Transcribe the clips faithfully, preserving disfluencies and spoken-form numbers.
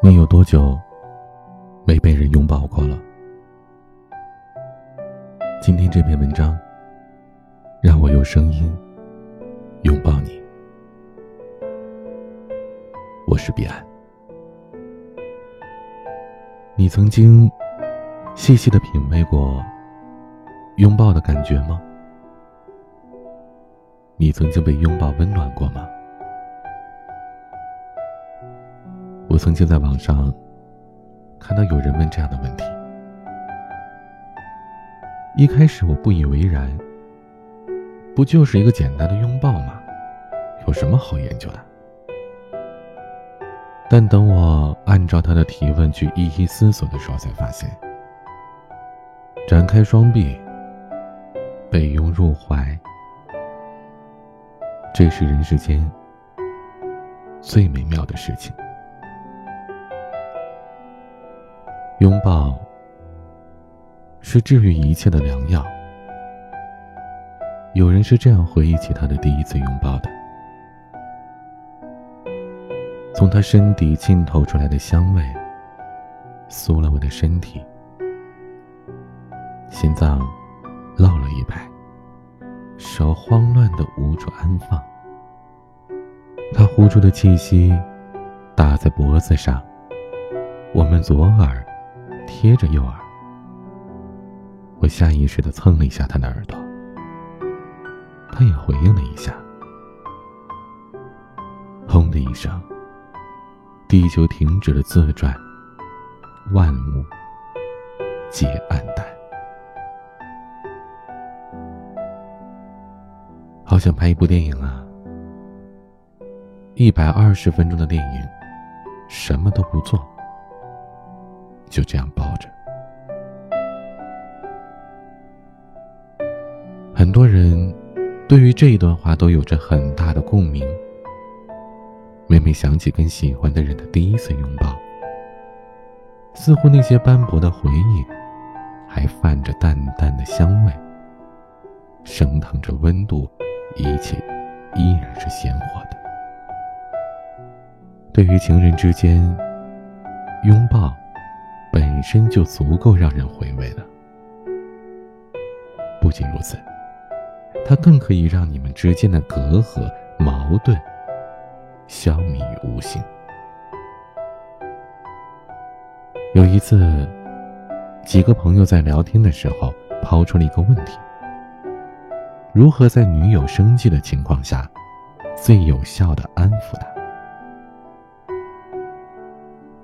你有多久没被人拥抱过了？今天这篇文章，让我用声音拥抱你。我是彼岸。你曾经细细地品味过拥抱的感觉吗？你曾经被拥抱温暖过吗？我曾经在网上看到有人问这样的问题，一开始我不以为然，不就是一个简单的拥抱吗？有什么好研究的？但等我按照他的提问去一一思索的时候，才发现，展开双臂，被拥入怀，这是人世间最美妙的事情。拥抱是治愈一切的良药。有人是这样回忆起他的第一次拥抱的：从他身体浸透出来的香味，酥了我的身体，心脏落了一拍，手慌乱地无处安放。他呼出的气息打在脖子上，我们左耳贴着右耳，我下意识地蹭了一下他的耳朵，他也回应了一下。轰的一声，地球停止了自转，万物皆暗淡。好想拍一部电影啊！一百二十分钟的电影，什么都不做，就这样抱着。很多人对于这一段话都有着很大的共鸣，每每想起跟喜欢的人的第一次拥抱，似乎那些斑驳的回忆还泛着淡淡的香味，升腾着温度，一切依然是鲜活的。对于情人之间，拥抱本身就足够让人回味了。不仅如此，它更可以让你们之间的隔阂、矛盾消弭于无形。有一次，几个朋友在聊天的时候抛出了一个问题：如何在女友生气的情况下，最有效地安抚她？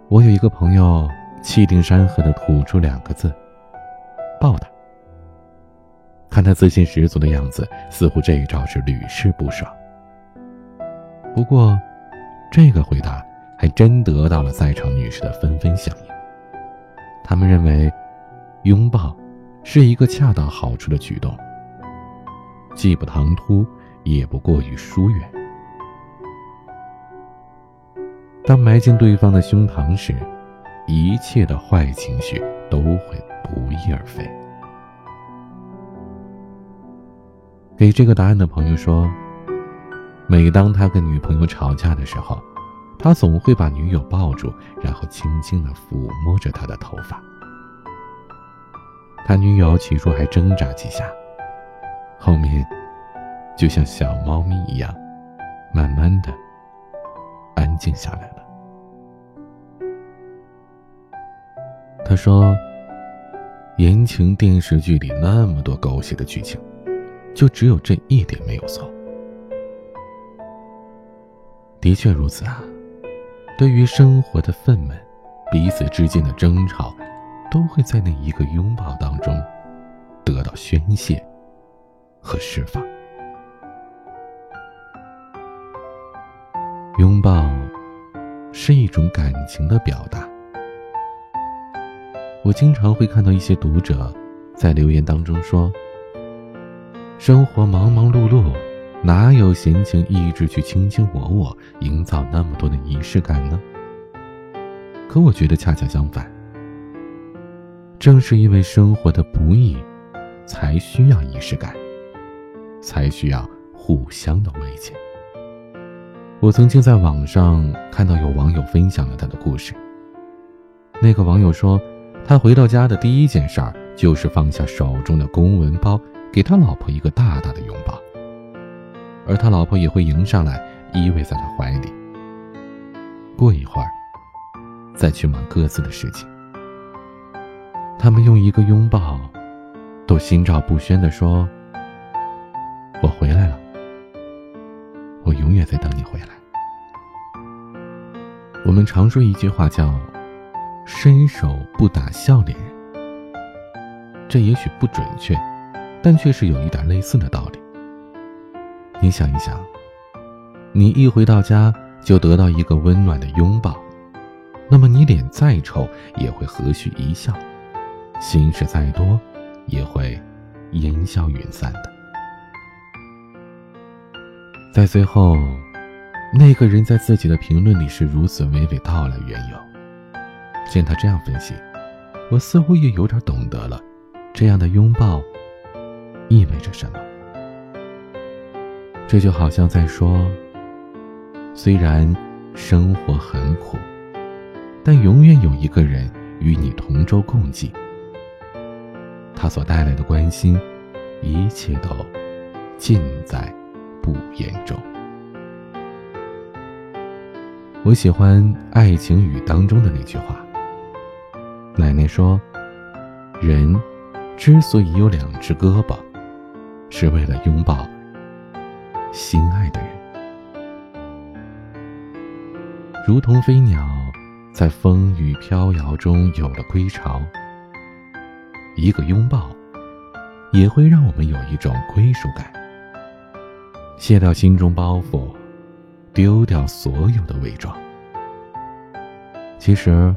我有一个朋友气定山河地吐出两个字：抱他。看他自信十足的样子，似乎这一招是屡试不爽。不过，这个回答还真得到了在场女士的纷纷响应。她们认为，拥抱是一个恰到好处的举动，既不唐突，也不过于疏远。当埋进对方的胸膛时，一切的坏情绪都会不翼而飞。给这个答案的朋友说，每当他跟女朋友吵架的时候，他总会把女友抱住，然后轻轻地抚摸着她的头发。他女友起初还挣扎几下，后面就像小猫咪一样，慢慢地安静下来了。他说，言情电视剧里那么多狗血的剧情，就只有这一点没有错。的确如此啊，对于生活的愤懑，彼此之间的争吵，都会在那一个拥抱当中得到宣泄和释放。拥抱是一种感情的表达。我经常会看到一些读者在留言当中说，生活忙忙碌碌，哪有闲情逸致去卿卿我我，营造那么多的仪式感呢？可我觉得恰恰相反，正是因为生活的不易，才需要仪式感，才需要互相的慰藉。我曾经在网上看到有网友分享了他的故事，那个网友说，他回到家的第一件事儿就是放下手中的公文包，给他老婆一个大大的拥抱，而他老婆也会迎上来依偎在他怀里。过一会儿再去忙各自的事情，他们用一个拥抱都心照不宣地说，我回来了，我永远在等你回来。我们常说一句话叫伸手不打笑脸人，这也许不准确，但却是有一点类似的道理。你想一想，你一回到家就得到一个温暖的拥抱，那么你脸再丑也会和煦一笑，心事再多也会烟消云散的。在最后，那个人在自己的评论里是如此娓娓道来缘由。见他这样分析，我似乎也有点懂得了，这样的拥抱意味着什么。这就好像在说，虽然生活很苦，但永远有一个人与你同舟共济，他所带来的关心，一切都尽在不言中。我喜欢《爱情语》当中的那句话，奶奶说，人之所以有两只胳膊，是为了拥抱心爱的人。如同飞鸟在风雨飘摇中有了归巢，一个拥抱也会让我们有一种归属感，卸掉心中包袱，丢掉所有的伪装。其实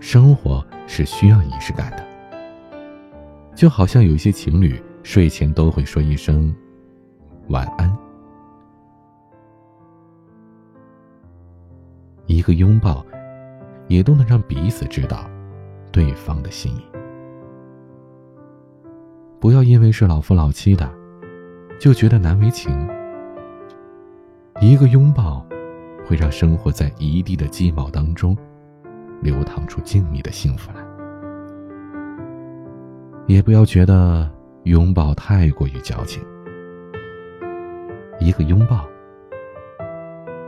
生活是需要仪式感的，就好像有些情侣睡前都会说一声晚安。一个拥抱也都能让彼此知道对方的心意。不要因为是老夫老妻的就觉得难为情，一个拥抱会让生活在一地的鸡毛当中流淌出静谧的幸福来。也不要觉得拥抱太过于矫情，一个拥抱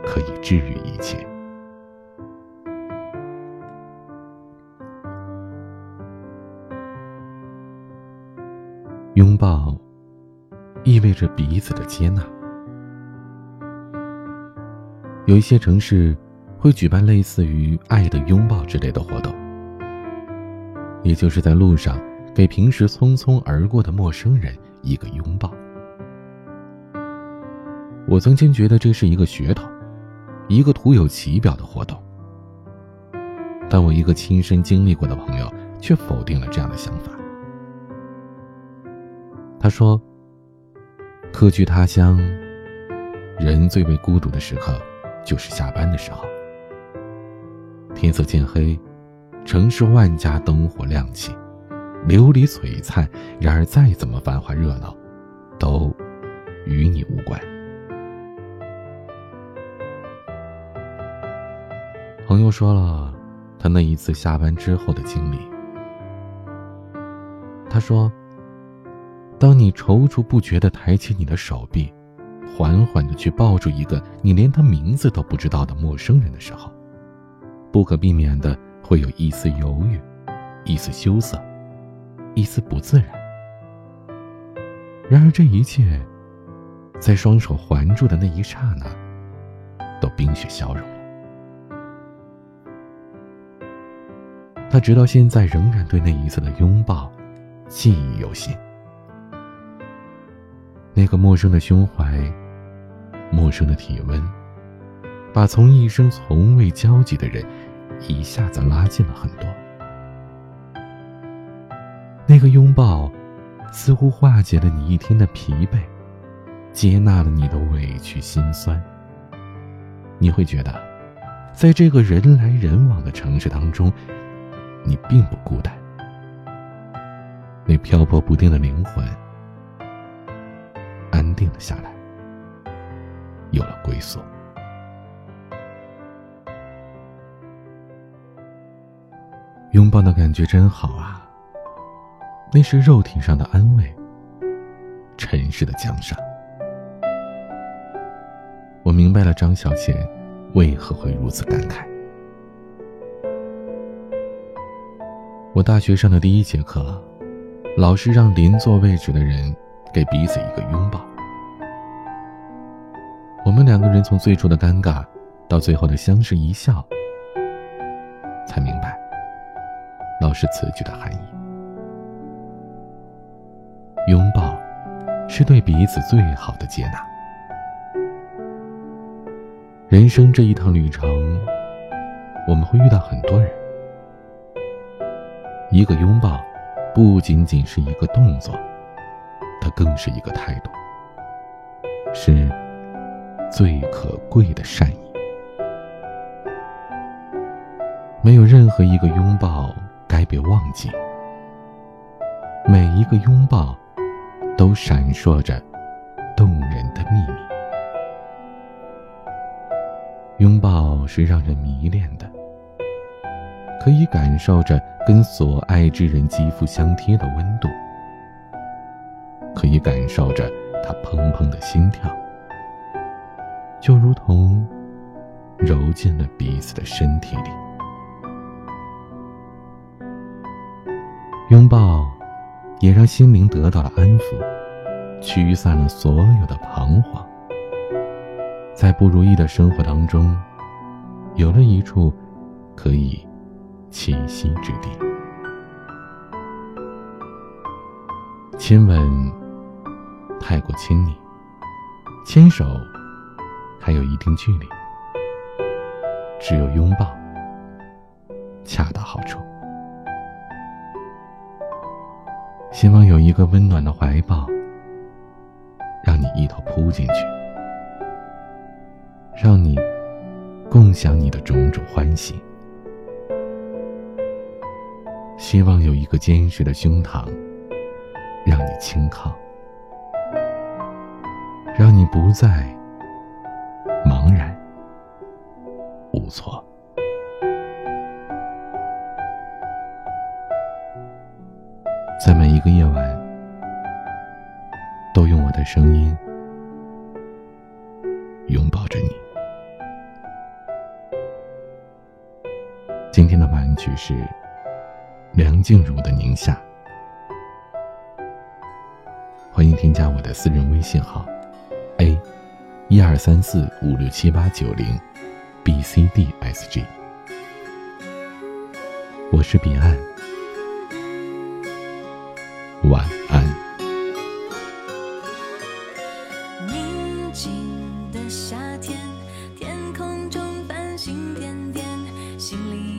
可以治愈一切。拥抱意味着彼此的接纳。有一些城市会举办类似于爱的拥抱之类的活动，也就是在路上给平时匆匆而过的陌生人一个拥抱。我曾经觉得这是一个噱头，一个徒有其表的活动，但我一个亲身经历过的朋友却否定了这样的想法。他说，客居他乡，人最为孤独的时刻就是下班的时候，天色渐黑，城市万家灯火亮起，琉璃璀璨，然而再怎么繁华热闹都与你无关。朋友说了他那一次下班之后的经历，他说，当你踌躇不决地抬起你的手臂，缓缓地去抱住一个你连他名字都不知道的陌生人的时候，不可避免的会有一丝犹豫，一丝羞涩，一丝不自然。然而这一切在双手环住的那一刹那都冰雪消融了。他直到现在仍然对那一次的拥抱记忆犹新，那个陌生的胸怀，陌生的体温，把从一生从未交集的人一下子拉近了很多。那个拥抱似乎化解了你一天的疲惫，接纳了你的委屈心酸。你会觉得在这个人来人往的城市当中，你并不孤单，那漂泊不定的灵魂安定了下来，有了归宿。拥抱的感觉真好啊，那是肉体上的安慰，尘世的奖赏。我明白了张小娴为何会如此感慨。我大学上的第一节课，老师让邻座位置的人给彼此一个拥抱。我们两个人从最初的尴尬到最后的相视一笑，才明白老师此举的含义。拥抱是对彼此最好的接纳。人生这一趟旅程，我们会遇到很多人。一个拥抱不仅仅是一个动作，它更是一个态度，是最可贵的善意。没有任何一个拥抱该被忘记，每一个拥抱都闪烁着动人的秘密。拥抱是让人迷恋的，可以感受着跟所爱之人肌肤相贴的温度，可以感受着他砰砰的心跳，就如同揉进了彼此的身体里。拥抱也让心灵得到了安抚，驱散了所有的彷徨。在不如意的生活当中，有了一处可以栖息之地。亲吻太过亲昵，牵手还有一定距离，只有拥抱恰到好处。希望有一个温暖的怀抱，让你一头扑进去，让你共享你的种种欢喜。希望有一个坚实的胸膛，让你轻靠，让你不再茫然无措。在每一个夜晚，都用我的声音拥抱着你。今天的晚安曲是梁静茹的《宁夏》。欢迎添加我的私人微信号 A 一二三四五六七八九零 B C D S G。我是彼岸。晚安。宁静的夏天，天空中繁星点点，心里